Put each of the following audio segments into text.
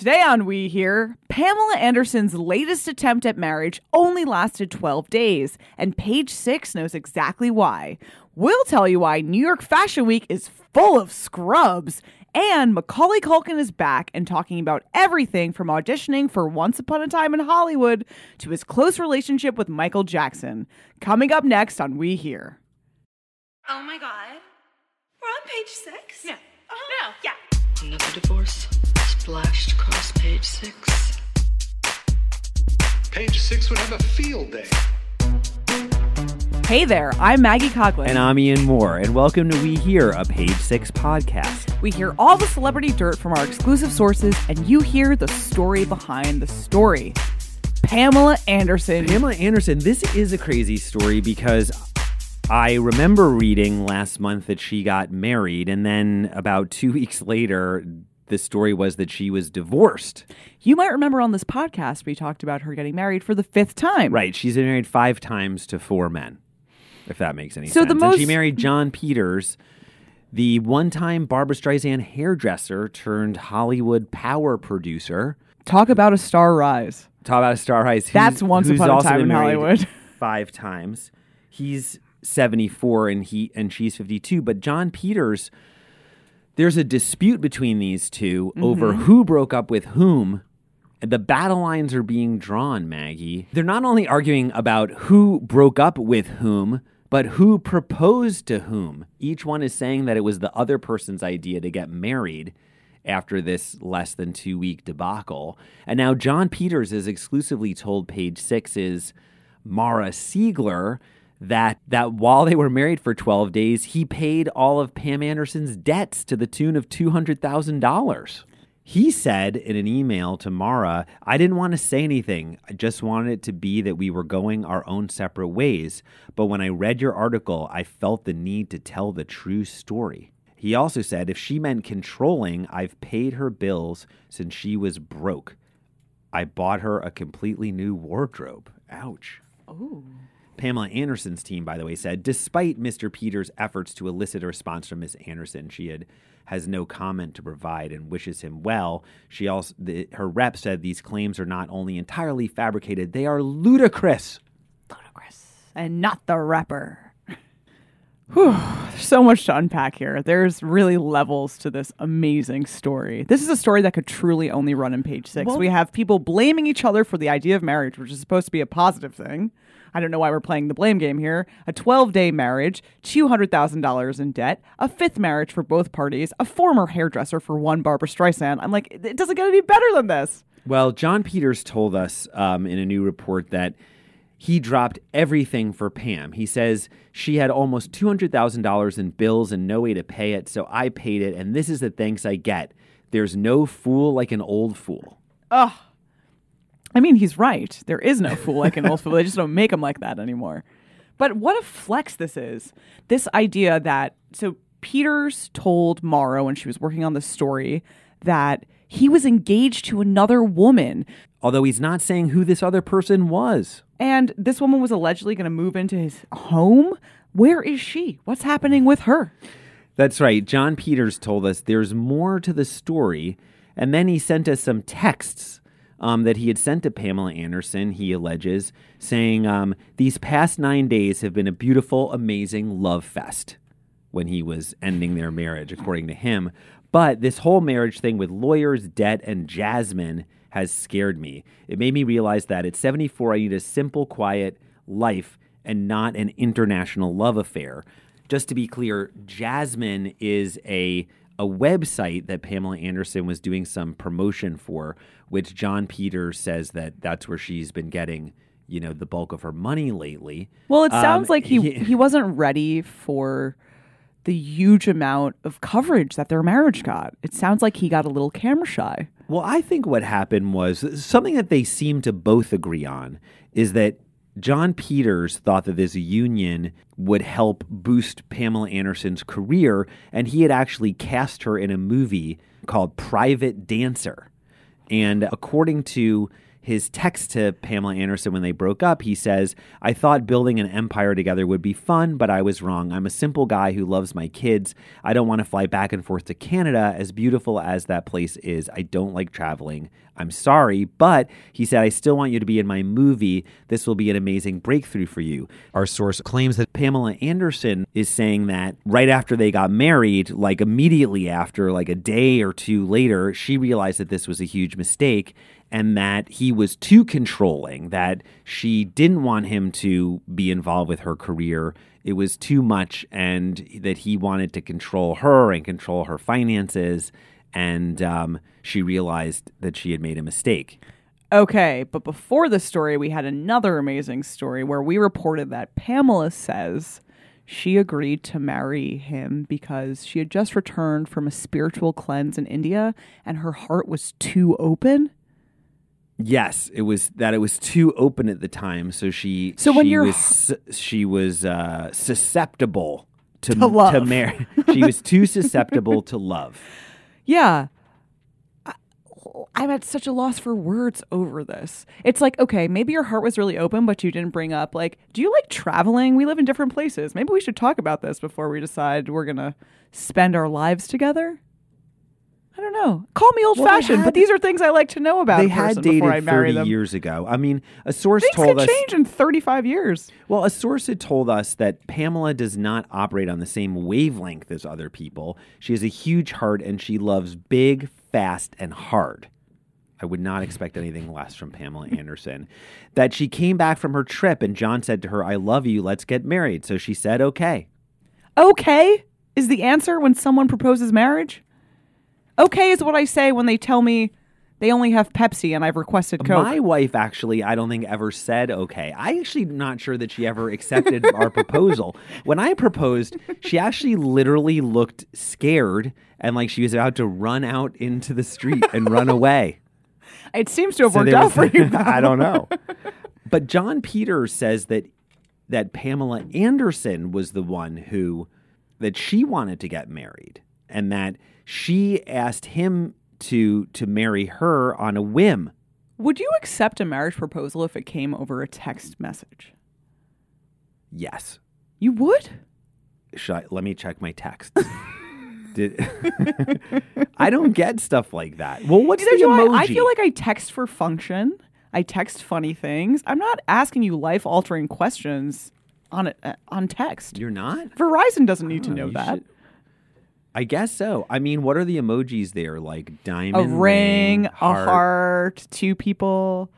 Today on We Here, Pamela Anderson's latest attempt at marriage only lasted 12 days, and Page Six knows exactly why. We'll tell you why New York Fashion Week is full of scrubs, and Macaulay Culkin is back and talking about everything from auditioning for Once Upon a Time in Hollywood to his close relationship with Michael Jackson. Coming up next on We Here. Oh my God. We're on Page Six? Yeah. Oh, no. Yeah. Another divorce. Splashed across Page Six. Page Six would have a field day. Hey there, I'm Maggie Coughlin. And I'm Ian Moore, and welcome to We Hear, a Page Six podcast. We hear all the celebrity dirt from our exclusive sources, and you hear the story behind the story. Pamela Anderson. Pamela Anderson, this is a crazy story because I remember reading last month that she got married, and then about 2 weeks later, the story was that she was divorced. You might remember on this podcast, we talked about her getting married for the fifth time. Right. She's been married five times to four men, if that makes any sense. And she married John Peters, the one-time Barbra Streisand hairdresser turned Hollywood power producer. Talk about a star rise. That's Once Upon a Time in Hollywood. Five times. He's 74 and she's 52. But John Peters... There's a dispute between these two over who broke up with whom. The battle lines are being drawn, Maggie. They're not only arguing about who broke up with whom, but who proposed to whom. Each one is saying that it was the other person's idea to get married after this less than 2 week debacle. And now John Peters has exclusively told Page Six's Mara Siegler that while they were married for 12 days, he paid all of Pam Anderson's debts to the tune of $200,000. He said in an email to Mara, "I didn't want to say anything. I just wanted it to be that we were going our own separate ways. But when I read your article, I felt the need to tell the true story." He also said, "If she meant controlling, I've paid her bills since she was broke. I bought her a completely new wardrobe." Ouch. Ooh. Pamela Anderson's team, by the way, said, despite Mr. Peters' efforts to elicit a response from Ms. Anderson, she has no comment to provide and wishes him well. She also, her rep said these claims are not only entirely fabricated, they are ludicrous. And not the rapper. Whew, there's so much to unpack here. There's really levels to this amazing story. This is a story that could truly only run in Page Six. Well, we have people blaming each other for the idea of marriage, which is supposed to be a positive thing. I don't know why we're playing the blame game here. A 12-day marriage, $200,000 in debt, a fifth marriage for both parties, a former hairdresser for one Barbra Streisand. I'm like, it doesn't get any better than this. Well, John Peters told us in a new report that he dropped everything for Pam. He says, she had almost $200,000 in bills and no way to pay it, so I paid it, and this is the thanks I get. There's no fool like an old fool. Ugh. I mean, he's right. There is no fool like an old fool. They just don't make him like that anymore. But what a flex this is. This idea that... So Peters told Mara when she was working on the story that he was engaged to another woman. Although he's not saying who this other person was. And this woman was allegedly going to move into his home. Where is she? What's happening with her? That's right. John Peters told us there's more to the story. And then he sent us some texts that he had sent to Pamela Anderson, he alleges, saying, these past 9 days have been a beautiful, amazing love fest, when he was ending their marriage, according to him. But this whole marriage thing with lawyers, debt, and Jasmine has scared me. It made me realize that at 74, I need a simple, quiet life and not an international love affair. Just to be clear, Jasmine is a website that Pamela Anderson was doing some promotion for, which John Peters says that's where she's been getting, the bulk of her money lately. Well, it sounds like he wasn't ready for the huge amount of coverage that their marriage got. It sounds like he got a little camera shy. Well, I think what happened was something that they seem to both agree on is that John Peters thought that this union would help boost Pamela Anderson's career, and he had actually cast her in a movie called Private Dancer. And according to his text to Pamela Anderson when they broke up, he says, "I thought building an empire together would be fun, but I was wrong. I'm a simple guy who loves my kids. I don't want to fly back and forth to Canada, as beautiful as that place is. I don't like traveling. I'm sorry." But he said, "I still want you to be in my movie. This will be an amazing breakthrough for you." Our source claims that Pamela Anderson is saying that right after they got married, like immediately after, like a day or two later, she realized that this was a huge mistake and that he was too controlling, that she didn't want him to be involved with her career. It was too much, and that he wanted to control her and control her finances. And she realized that she had made a mistake. Okay, but before this story, we had another amazing story where we reported that Pamela says she agreed to marry him because she had just returned from a spiritual cleanse in India and her heart was too open. Yes, it was too open at the time, so she was susceptible to love. To marry. She was too susceptible to love. Yeah. I'm at such a loss for words over this. It's like, okay, maybe your heart was really open, but you didn't bring up, like, do you like traveling? We live in different places. Maybe we should talk about this before we decide we're going to spend our lives together. I don't know. Call me old-fashioned, but these are things I like to know about. They had dated 30 years ago. I mean, a source told us... Things can change in 35 years. Well, a source had told us that Pamela does not operate on the same wavelength as other people. She has a huge heart, and she loves big, fast, and hard. I would not expect anything less from Pamela Anderson. That she came back from her trip, and John said to her, "I love you, let's get married." So she said, okay. Okay is the answer when someone proposes marriage? Okay is what I say when they tell me they only have Pepsi and I've requested Coke. My wife actually, I don't think, ever said okay. I actually not sure that she ever accepted our proposal. When I proposed, she actually literally looked scared and like she was about to run out into the street and run away. It seems to have worked out for you. I don't know. But John Peters says that Pamela Anderson was the one that she wanted to get married and that she asked him to marry her on a whim. Would you accept a marriage proposal if it came over a text message? Yes. You would? Let me check my text. I don't get stuff like that. Well, what's the emoji? I feel like I text for function. I text funny things. I'm not asking you life-altering questions on text. You're not? Verizon doesn't need to know that. I guess so. I mean, what are the emojis there? Like diamond, a ring, heart. A heart, two people.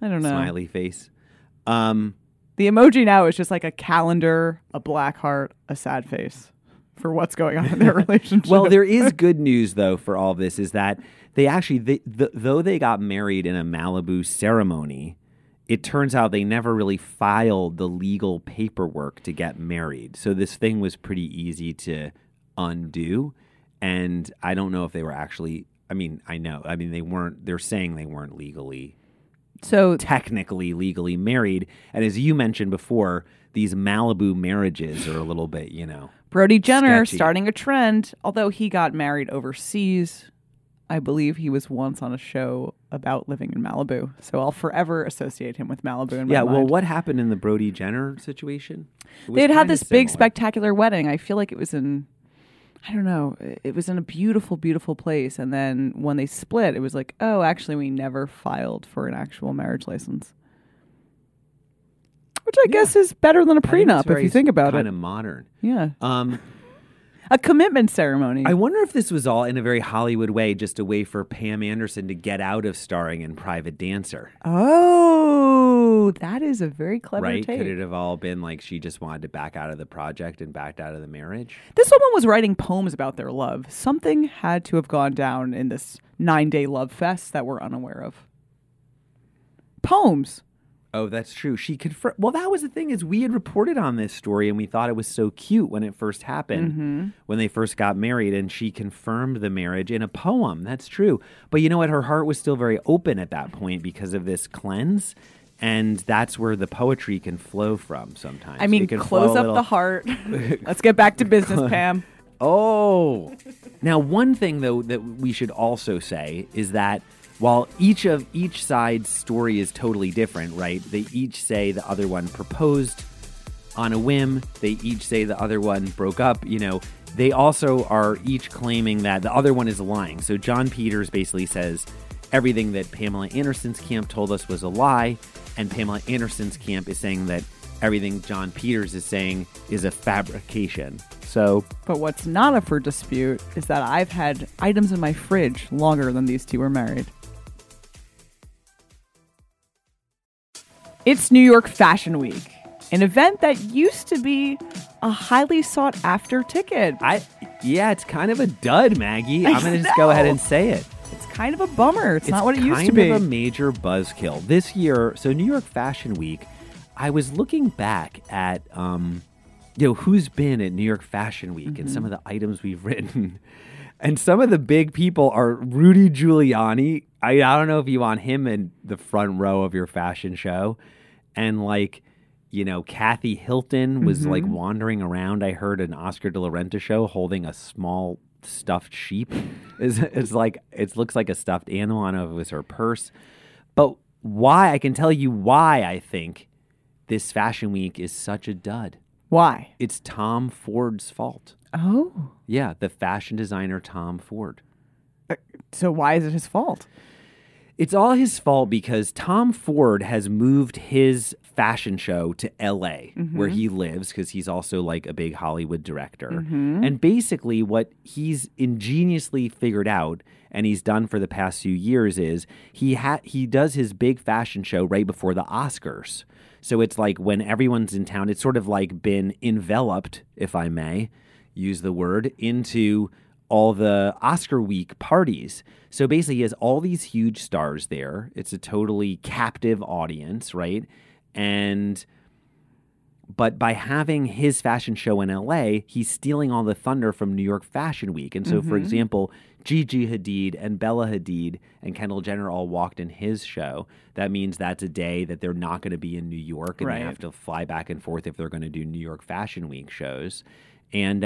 I don't know. Smiley face. The emoji now is just like a calendar, a black heart, a sad face for what's going on in their relationship. Well, there is good news, though, for all this is that they actually, though they got married in a Malibu ceremony, it turns out they never really filed the legal paperwork to get married. So this thing was pretty easy to undo, and I don't know if they were actually. I mean, they weren't. They're saying they weren't legally, so technically legally married. And as you mentioned before, these Malibu marriages are a little bit, Brody Jenner sketchy. Starting a trend. Although he got married overseas, I believe he was once on a show about living in Malibu. So I'll forever associate him with Malibu in my mind. Yeah, well, what happened in the Brody Jenner situation? They'd had this big spectacular wedding. I feel like it was in. I don't know. It was in a beautiful, beautiful place. And then when they split, it was like, oh, actually, we never filed for an actual marriage license. Which I guess is better than a prenup, if you think about it. Kind of modern. Yeah. A commitment ceremony. I wonder if this was all in a very Hollywood way, just a way for Pam Anderson to get out of starring in Private Dancer. Oh, that is a very clever take. Right? Could it have all been like she just wanted to back out of the project and backed out of the marriage? This woman was writing poems about their love. Something had to have gone down in this 9-day love fest that we're unaware of. Poems. Oh, that's true. She confirmed. Well, that was the thing is we had reported on this story and we thought it was so cute when it first happened, when they first got married, and she confirmed the marriage in a poem. That's true. But you know what? Her heart was still very open at that point because of this cleanse. And that's where the poetry can flow from sometimes. I mean, close up the heart. Let's get back to business, Pam. Oh. Now, one thing, though, that we should also say is that while each side's story is totally different, right? They each say the other one proposed on a whim. They each say the other one broke up, you know. They also are each claiming that the other one is lying. So John Peters basically says everything that Pamela Anderson's camp told us was a lie, and Pamela Anderson's camp is saying that everything John Peters is saying is a fabrication. So, but what's not up for dispute is that I've had items in my fridge longer than these two were married. It's New York Fashion Week, an event that used to be a highly sought-after ticket. Yeah, it's kind of a dud, Maggie. I'm going to just go ahead and say it. It's kind of a bummer. It's not what it used to be. It's kind of a major buzzkill. This year, so New York Fashion Week, I was looking back at who's been at New York Fashion Week, mm-hmm. and some of the items we've written. And some of the big people are Rudy Giuliani. I don't know if you want him in the front row of your fashion show. And like... You know, Kathy Hilton was, mm-hmm. like, wandering around. I heard an Oscar de la Renta show holding a small stuffed sheep. It's like, it looks like a stuffed animal. I don't know if it was her purse. But I can tell you why I think this Fashion Week is such a dud. Why? It's Tom Ford's fault. Oh. Yeah, the fashion designer Tom Ford. So why is it his fault? It's all his fault because Tom Ford has moved his fashion show to LA, mm-hmm. where he lives, because he's also like a big Hollywood director. Mm-hmm. And basically what he's ingeniously figured out and he's done for the past few years is he does his big fashion show right before the Oscars. So it's like when everyone's in town, it's sort of like been enveloped, if I may use the word, into all the Oscar week parties. So basically he has all these huge stars there. It's a totally captive audience, right? But by having his fashion show in LA, he's stealing all the thunder from New York Fashion Week. And so, mm-hmm. for example, Gigi Hadid and Bella Hadid and Kendall Jenner all walked in his show. That means that's a day that they're not going to be in New York, and right. they have to fly back and forth if they're going to do New York Fashion Week shows. And,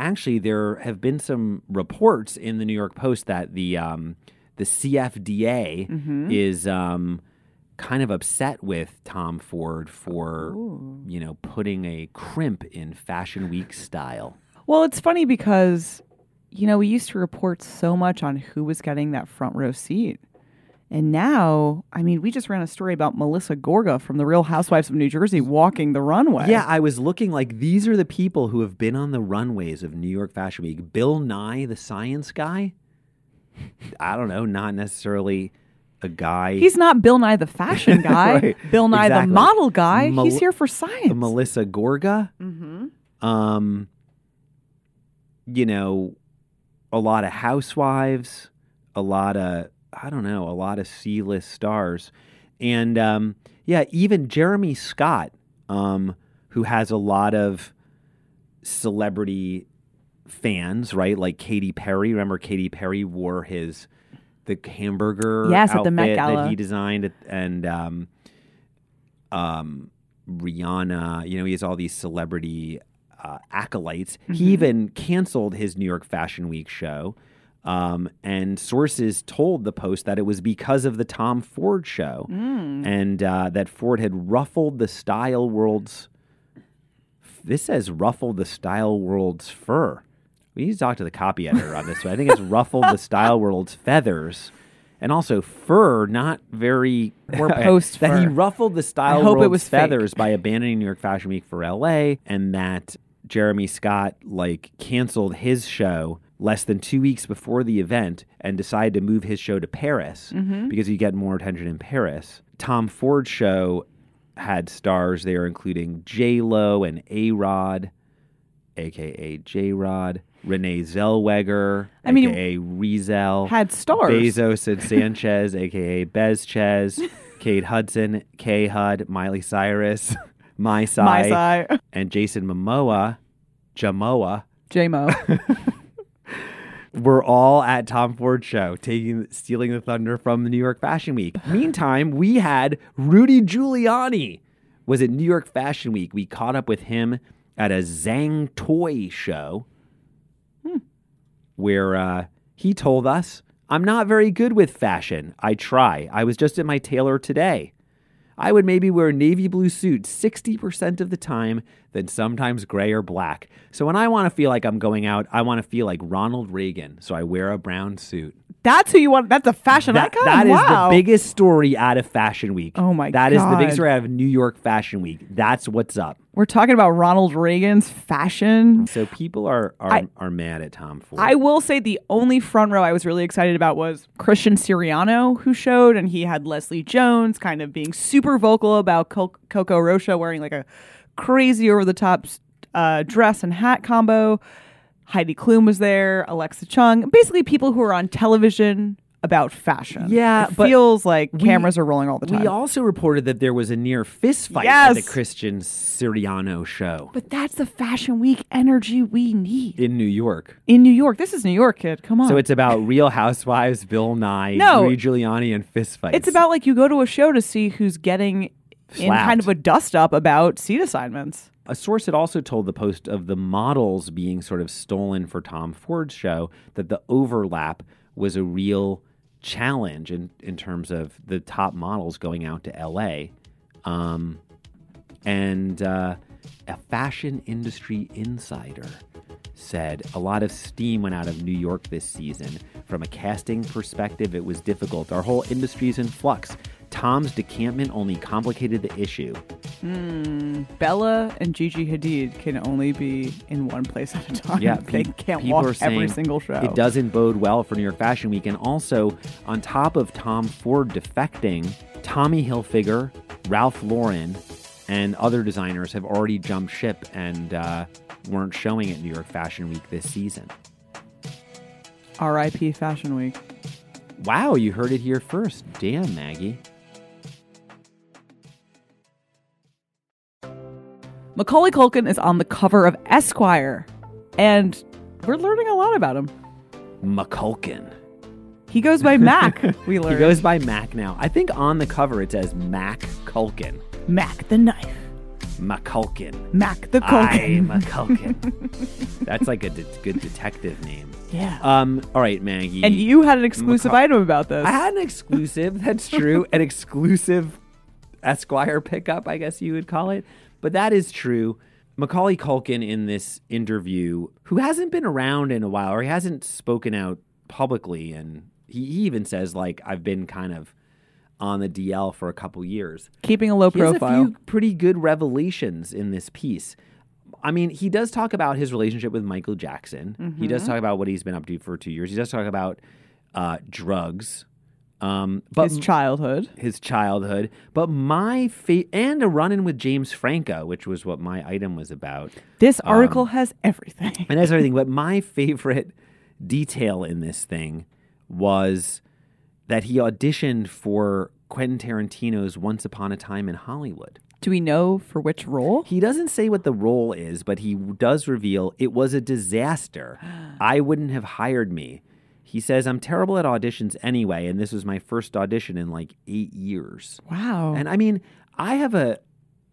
actually, there have been some reports in the New York Post that the CFDA, mm-hmm. is kind of upset with Tom Ford for, ooh. You know, putting a crimp in Fashion Week style. Well, it's funny because, you know, we used to report so much on who was getting that front row seat. And now, I mean, we just ran a story about Melissa Gorga from The Real Housewives of New Jersey walking the runway. Yeah, I was looking like these are the people who have been on the runways of New York Fashion Week. Bill Nye, the science guy? I don't know, not necessarily a guy. He's not Bill Nye the fashion guy. Right. Bill Nye the model guy. He's here for science. Melissa Gorga? Mm-hmm. You know, a lot of housewives, a lot of C-list stars. And, even Jeremy Scott, who has a lot of celebrity fans, right? Like Katy Perry. Remember Katy Perry wore the hamburger outfit at the Met Gala that he designed. And Rihanna, you know, he has all these celebrity acolytes. Mm-hmm. He even canceled his New York Fashion Week show. And sources told the Post that it was because of the Tom Ford show, and that Ford had ruffled the style world's. This says ruffled the style world's fur. We need to talk to the copy editor on this one. I think it's ruffled the style world's feathers, and also fur, not very. Or post that fur. He ruffled the style world's feathers by abandoning New York Fashion Week for L.A. and that Jeremy Scott canceled his show less than 2 weeks before the event and decided to move his show to Paris, mm-hmm. because you get more attention in Paris. Tom Ford's show had stars there, including J-Lo and A-Rod, a.k.a. J-Rod, Renee Zellweger, a.k.a. Rezel. Had stars. Bezos and Sanchez, a.k.a. Bezchez, Kate Hudson, K-Hud, Miley Cyrus, Mai Sai, and Jason Momoa, J-Mo. We're all at Tom Ford's show, stealing the thunder from the New York Fashion Week. Meantime, we had Rudy Giuliani was at New York Fashion Week. We caught up with him at a Zang Toy show. where he told us, I'm not very good with fashion. I try. I was just at my tailor today. I would maybe wear a navy blue suit 60% of the time, then sometimes gray or black. So when I want to feel like I'm going out, I want to feel like Ronald Reagan. So I wear a brown suit. That's who you want. That's a fashion icon. That is the biggest story out of Fashion Week. Oh my God. That is the biggest story out of New York Fashion Week. That's what's up. We're talking about Ronald Reagan's fashion. So people are mad at Tom Ford. I will say the only front row I was really excited about was Christian Siriano, who showed, and he had Leslie Jones kind of being super vocal about Coco Rocha wearing like a crazy over-the-top dress and hat combo. Heidi Klum was there, Alexa Chung. Basically people who are on television about fashion. Yeah, it feels like cameras are rolling all the time. We also reported that there was a near fist fight at the Christian Siriano show. But that's the Fashion Week energy we need. In New York. In New York. This is New York, kid. Come on. So it's about Real Housewives, Bill Nye, Rudy Giuliani, and fist fights. It's about like you go to a show to see who's getting in kind of a dust-up about seat assignments. A source had also told the Post of the models being sort of stolen for Tom Ford's show that the overlap was a real challenge in terms of the top models going out to LA, and a fashion industry insider said a lot of steam went out of New York this season. From a casting perspective, it was difficult. Our whole industry's in flux. Tom's decampment only complicated the issue. Bella and Gigi Hadid can only be in one place at a time. Yeah, they can't walk every single show. It doesn't bode well for New York Fashion Week. And also, on top of Tom Ford defecting, Tommy Hilfiger, Ralph Lauren, and other designers have already jumped ship and weren't showing at New York Fashion Week this season. R.I.P. Fashion Week. Wow, you heard it here first. Damn, Maggie. Macaulay Culkin is on the cover of Esquire, and we're learning a lot about him. McCulkin. He goes by Mac, we learned. He goes by Mac now. I think on the cover it says Mac Culkin. Mac the knife. McCulkin. Mac the Culkin. I, McCulkin. That's like a good detective name. Yeah. All right, Maggie. And you had an exclusive item about this. I had an exclusive. That's true. An exclusive Esquire pickup, I guess you would call it. But that is true. Macaulay Culkin in this interview, who hasn't been around in a while, or he hasn't spoken out publicly, and he even says, like, I've been kind of on the DL for a couple years. Keeping a low profile. He has a few pretty good revelations in this piece. I mean, he does talk about his relationship with Michael Jackson. Mm-hmm. He does talk about what he's been up to for 2 years. He does talk about drugs. But his childhood. His childhood. But my and a run-in with James Franco, which was what my item was about. This article has everything. It has everything. But my favorite detail in this thing was that he auditioned for Quentin Tarantino's Once Upon a Time in Hollywood. Do we know for which role? He doesn't say what the role is, but he does reveal it was a disaster. I wouldn't have hired me. He says, I'm terrible at auditions anyway, and this was my first audition in like 8 years. Wow. And I mean, I have a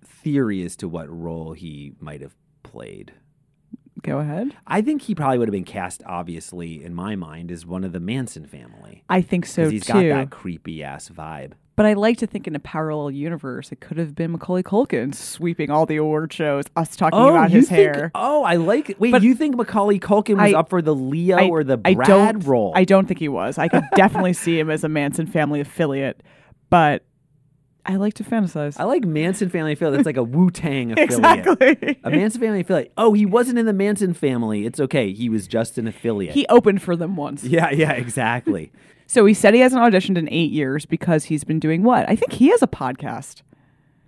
theory as to what role he might have played. Go ahead. I think he probably would have been cast, obviously, in my mind, as one of the Manson family. I think so, too. Because he's got that creepy-ass vibe. But I like to think in a parallel universe, it could have been Macaulay Culkin sweeping all the award shows, us talking about his hair. Oh, I like it. Wait, but you think Macaulay Culkin was up for the Leo or the Brad role? I don't think he was. I could definitely see him as a Manson family affiliate, but I like to fantasize. I like Manson family affiliate. It's like a Wu-Tang affiliate. Exactly. A Manson family affiliate. Oh, he wasn't in the Manson family. It's okay. He was just an affiliate. He opened for them once. Yeah, exactly. So he said he hasn't auditioned in 8 years because he's been doing what? I think he has a podcast.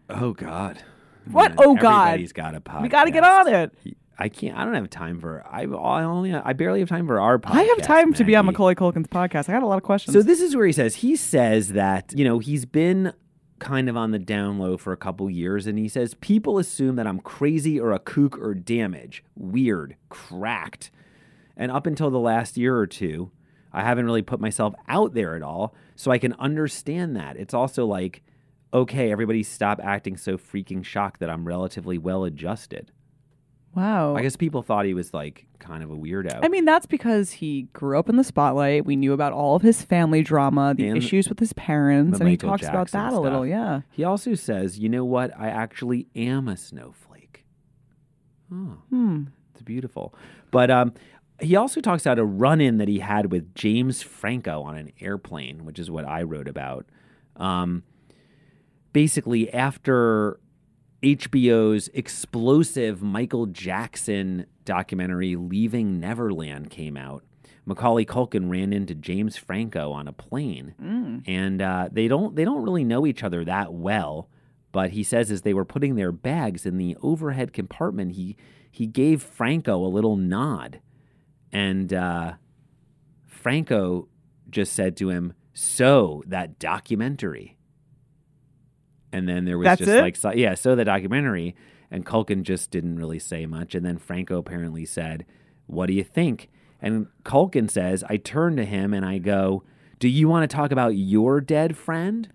Oh, God. What? Man, oh, God. Everybody's got a podcast. We got to get on it. I can't. I don't have time for I barely have time for our podcast. I have time, Maggie, to be on Macaulay Culkin's podcast. I got a lot of questions. So this is where he says that, you know, he's been kind of on the down low for a couple years. And he says, people assume that I'm crazy or a kook or damaged, weird, cracked. And up until the last year or two, I haven't really put myself out there at all, so I can understand that. It's also like, okay, everybody stop acting so freaking shocked that I'm relatively well adjusted. Wow. I guess people thought he was like kind of a weirdo. I mean, that's because he grew up in the spotlight. We knew about all of his family drama, the issues with his parents, and he talks about that a little, yeah. He also says, you know what? I actually am a snowflake. Oh, it's beautiful. But he also talks about a run-in that he had with James Franco on an airplane, which is what I wrote about. Basically, after HBO's explosive Michael Jackson documentary Leaving Neverland came out, Macaulay Culkin ran into James Franco on a plane, and they don't really know each other that well. But he says as they were putting their bags in the overhead compartment, he gave Franco a little nod, and Franco just said to him, "So that documentary." And then there was so the documentary, and Culkin just didn't really say much. And then Franco apparently said, what do you think? And Culkin says, I turn to him and I go, do you want to talk about your dead friend?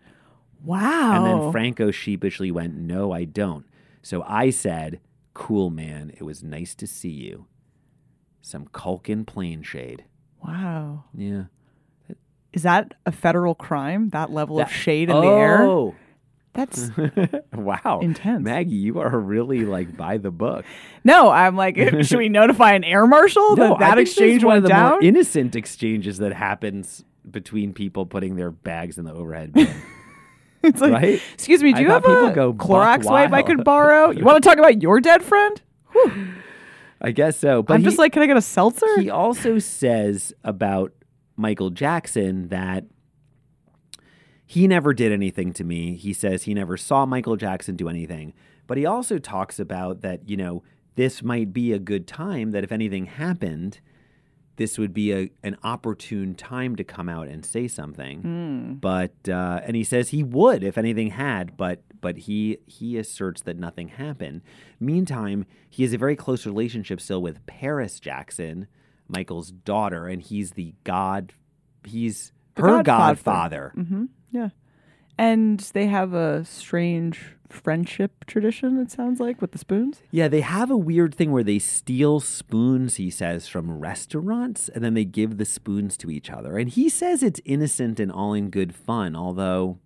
Wow. And then Franco sheepishly went, no, I don't. So I said, cool, man. It was nice to see you. Some Culkin plane shade. Wow. Yeah. Is that a federal crime? That level of shade in the air? Oh. That's wow, intense. Maggie, you are really like by the book. No, I'm like, should we notify an air marshal that exchange went down? More innocent exchanges that happens between people putting their bags in the overhead bin. It's like, right? Excuse me, do you have a Clorox wipe I could borrow? You want to talk about your dead friend? Whew. I guess so. But I'm just like, can I get a seltzer? He also says about Michael Jackson that he never did anything to me. He says he never saw Michael Jackson do anything. But he also talks about that, you know, this might be a good time, that if anything happened, this would be an opportune time to come out and say something. Mm. But and he says he would if anything had, but he asserts that nothing happened. Meantime, he has a very close relationship still with Paris Jackson, Michael's daughter, and he's her godfather. Mm-hmm. Yeah. And they have a strange friendship tradition, it sounds like, with the spoons. Yeah, they have a weird thing where they steal spoons, he says, from restaurants, and then they give the spoons to each other. And he says it's innocent and all in good fun, although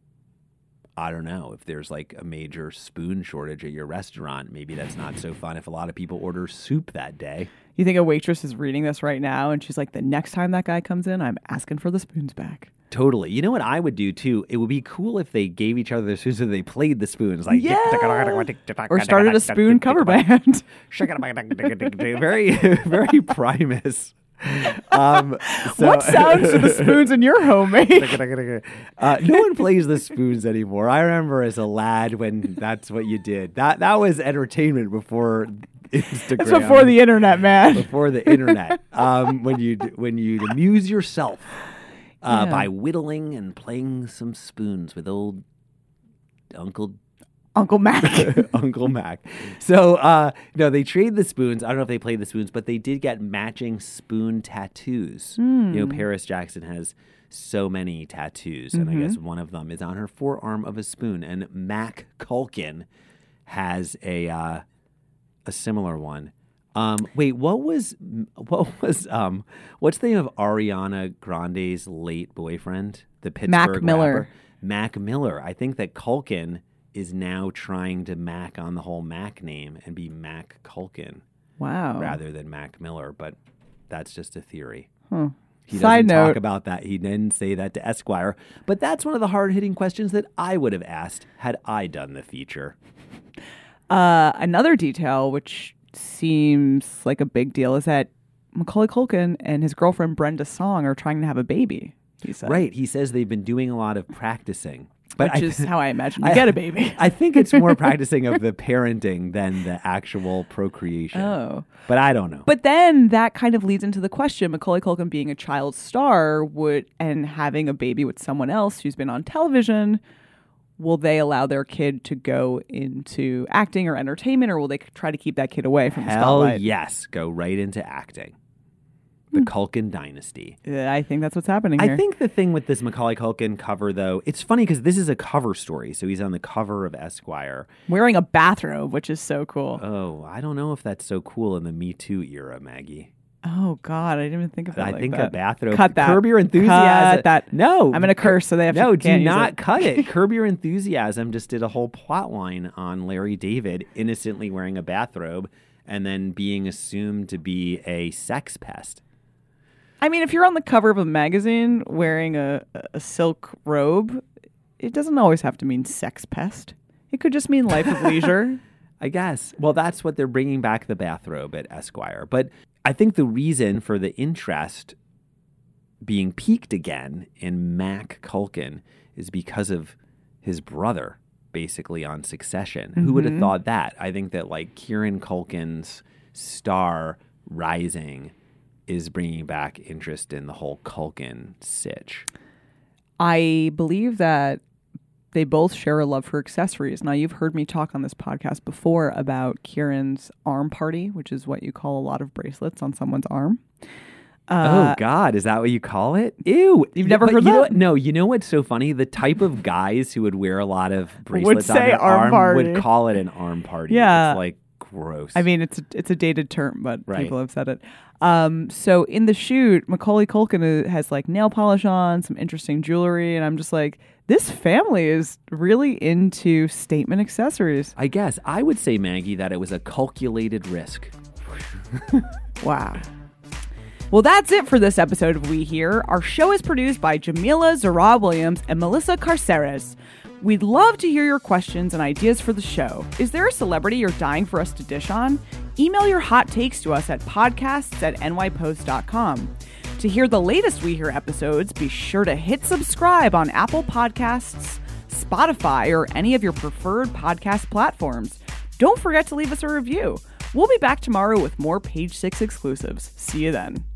I don't know if there's like a major spoon shortage at your restaurant. Maybe that's not so fun if a lot of people order soup that day. You think a waitress is reading this right now and she's like, the next time that guy comes in, I'm asking for the spoons back. Totally. You know what I would do, too? It would be cool if they gave each other the spoons and they played the spoons. Like, yeah. Or started a spoon cover band. Very, very Primus. What sounds do the spoons in your home make? No one plays the spoons anymore. I remember as a lad when that's what you did. That was entertainment before Instagram. That's before the internet, man. Before the internet. When you amuse yourself. By whittling and playing some spoons with old Uncle Mac. Uncle Mac. So, no, they trade the spoons. I don't know if they played the spoons, but they did get matching spoon tattoos. Mm. You know, Paris Jackson has so many tattoos, and I guess one of them is on her forearm of a spoon. And Mac Culkin has a similar one. Wait, what's the name of Ariana Grande's late boyfriend? The Pittsburgh Mac Miller. Rapper? Mac Miller. I think that Culkin is now trying to Mac on the whole Mac name and be Mac Culkin. Wow. Rather than Mac Miller, but that's just a theory. Huh. He doesn't talk about that. He didn't say that to Esquire. But that's one of the hard-hitting questions that I would have asked had I done the feature. Another detail, which seems like a big deal, is that Macaulay Culkin and his girlfriend Brenda Song are trying to have a baby. He said. Right. He says they've been doing a lot of practicing. But Which is how I imagine you get a baby. I think it's more practicing of the parenting than the actual procreation. Oh. But I don't know. But then that kind of leads into the question, Macaulay Culkin being a child star and having a baby with someone else who's been on television, will they allow their kid to go into acting or entertainment, or will they try to keep that kid away from the spotlight? Hell yes. Go right into acting. The Culkin dynasty. I think that's what's happening here. I think the thing with this Macaulay Culkin cover, though, it's funny because this is a cover story. So he's on the cover of Esquire. Wearing a bathrobe, which is so cool. Oh, I don't know if that's so cool in the Me Too era, Maggie. Oh, God. I didn't even think of that. I think that. A bathrobe. Cut that. Curb your enthusiasm. Cut that. No. I'm going to curse so they have no, to can't do not it. Cut it. Curb Your Enthusiasm just did a whole plot line on Larry David innocently wearing a bathrobe and then being assumed to be a sex pest. I mean, if you're on the cover of a magazine wearing a silk robe, it doesn't always have to mean sex pest. It could just mean life of leisure. I guess. Well, that's what they're bringing back, the bathrobe at Esquire. But I think the reason for the interest being piqued again in Mac Culkin is because of his brother, basically, on Succession. Mm-hmm. Who would have thought that? I think that, like, Kieran Culkin's star rising is bringing back interest in the whole Culkin sitch. I believe that they both share a love for accessories. Now, you've heard me talk on this podcast before about Kieran's arm party, which is what you call a lot of bracelets on someone's arm. Oh, God. Is that what you call it? Ew. You've never heard that? No. You know what's so funny? The type of guys who would wear a lot of bracelets on their arm would call it an arm party. Yeah. It's like gross. I mean, it's a dated term, but people have said it. So in the shoot, Macaulay Culkin has like nail polish on, some interesting jewelry, and I'm just like, this family is really into statement accessories. I guess. I would say, Maggie, that it was a calculated risk. Wow. Well, that's it for this episode of We Here. Our show is produced by Jamila Zara-Williams and Melissa Carceres. We'd love to hear your questions and ideas for the show. Is there a celebrity you're dying for us to dish on? Email your hot takes to us at podcasts@nypost.com. To hear the latest We Hear episodes, be sure to hit subscribe on Apple Podcasts, Spotify, or any of your preferred podcast platforms. Don't forget to leave us a review. We'll be back tomorrow with more Page Six exclusives. See you then.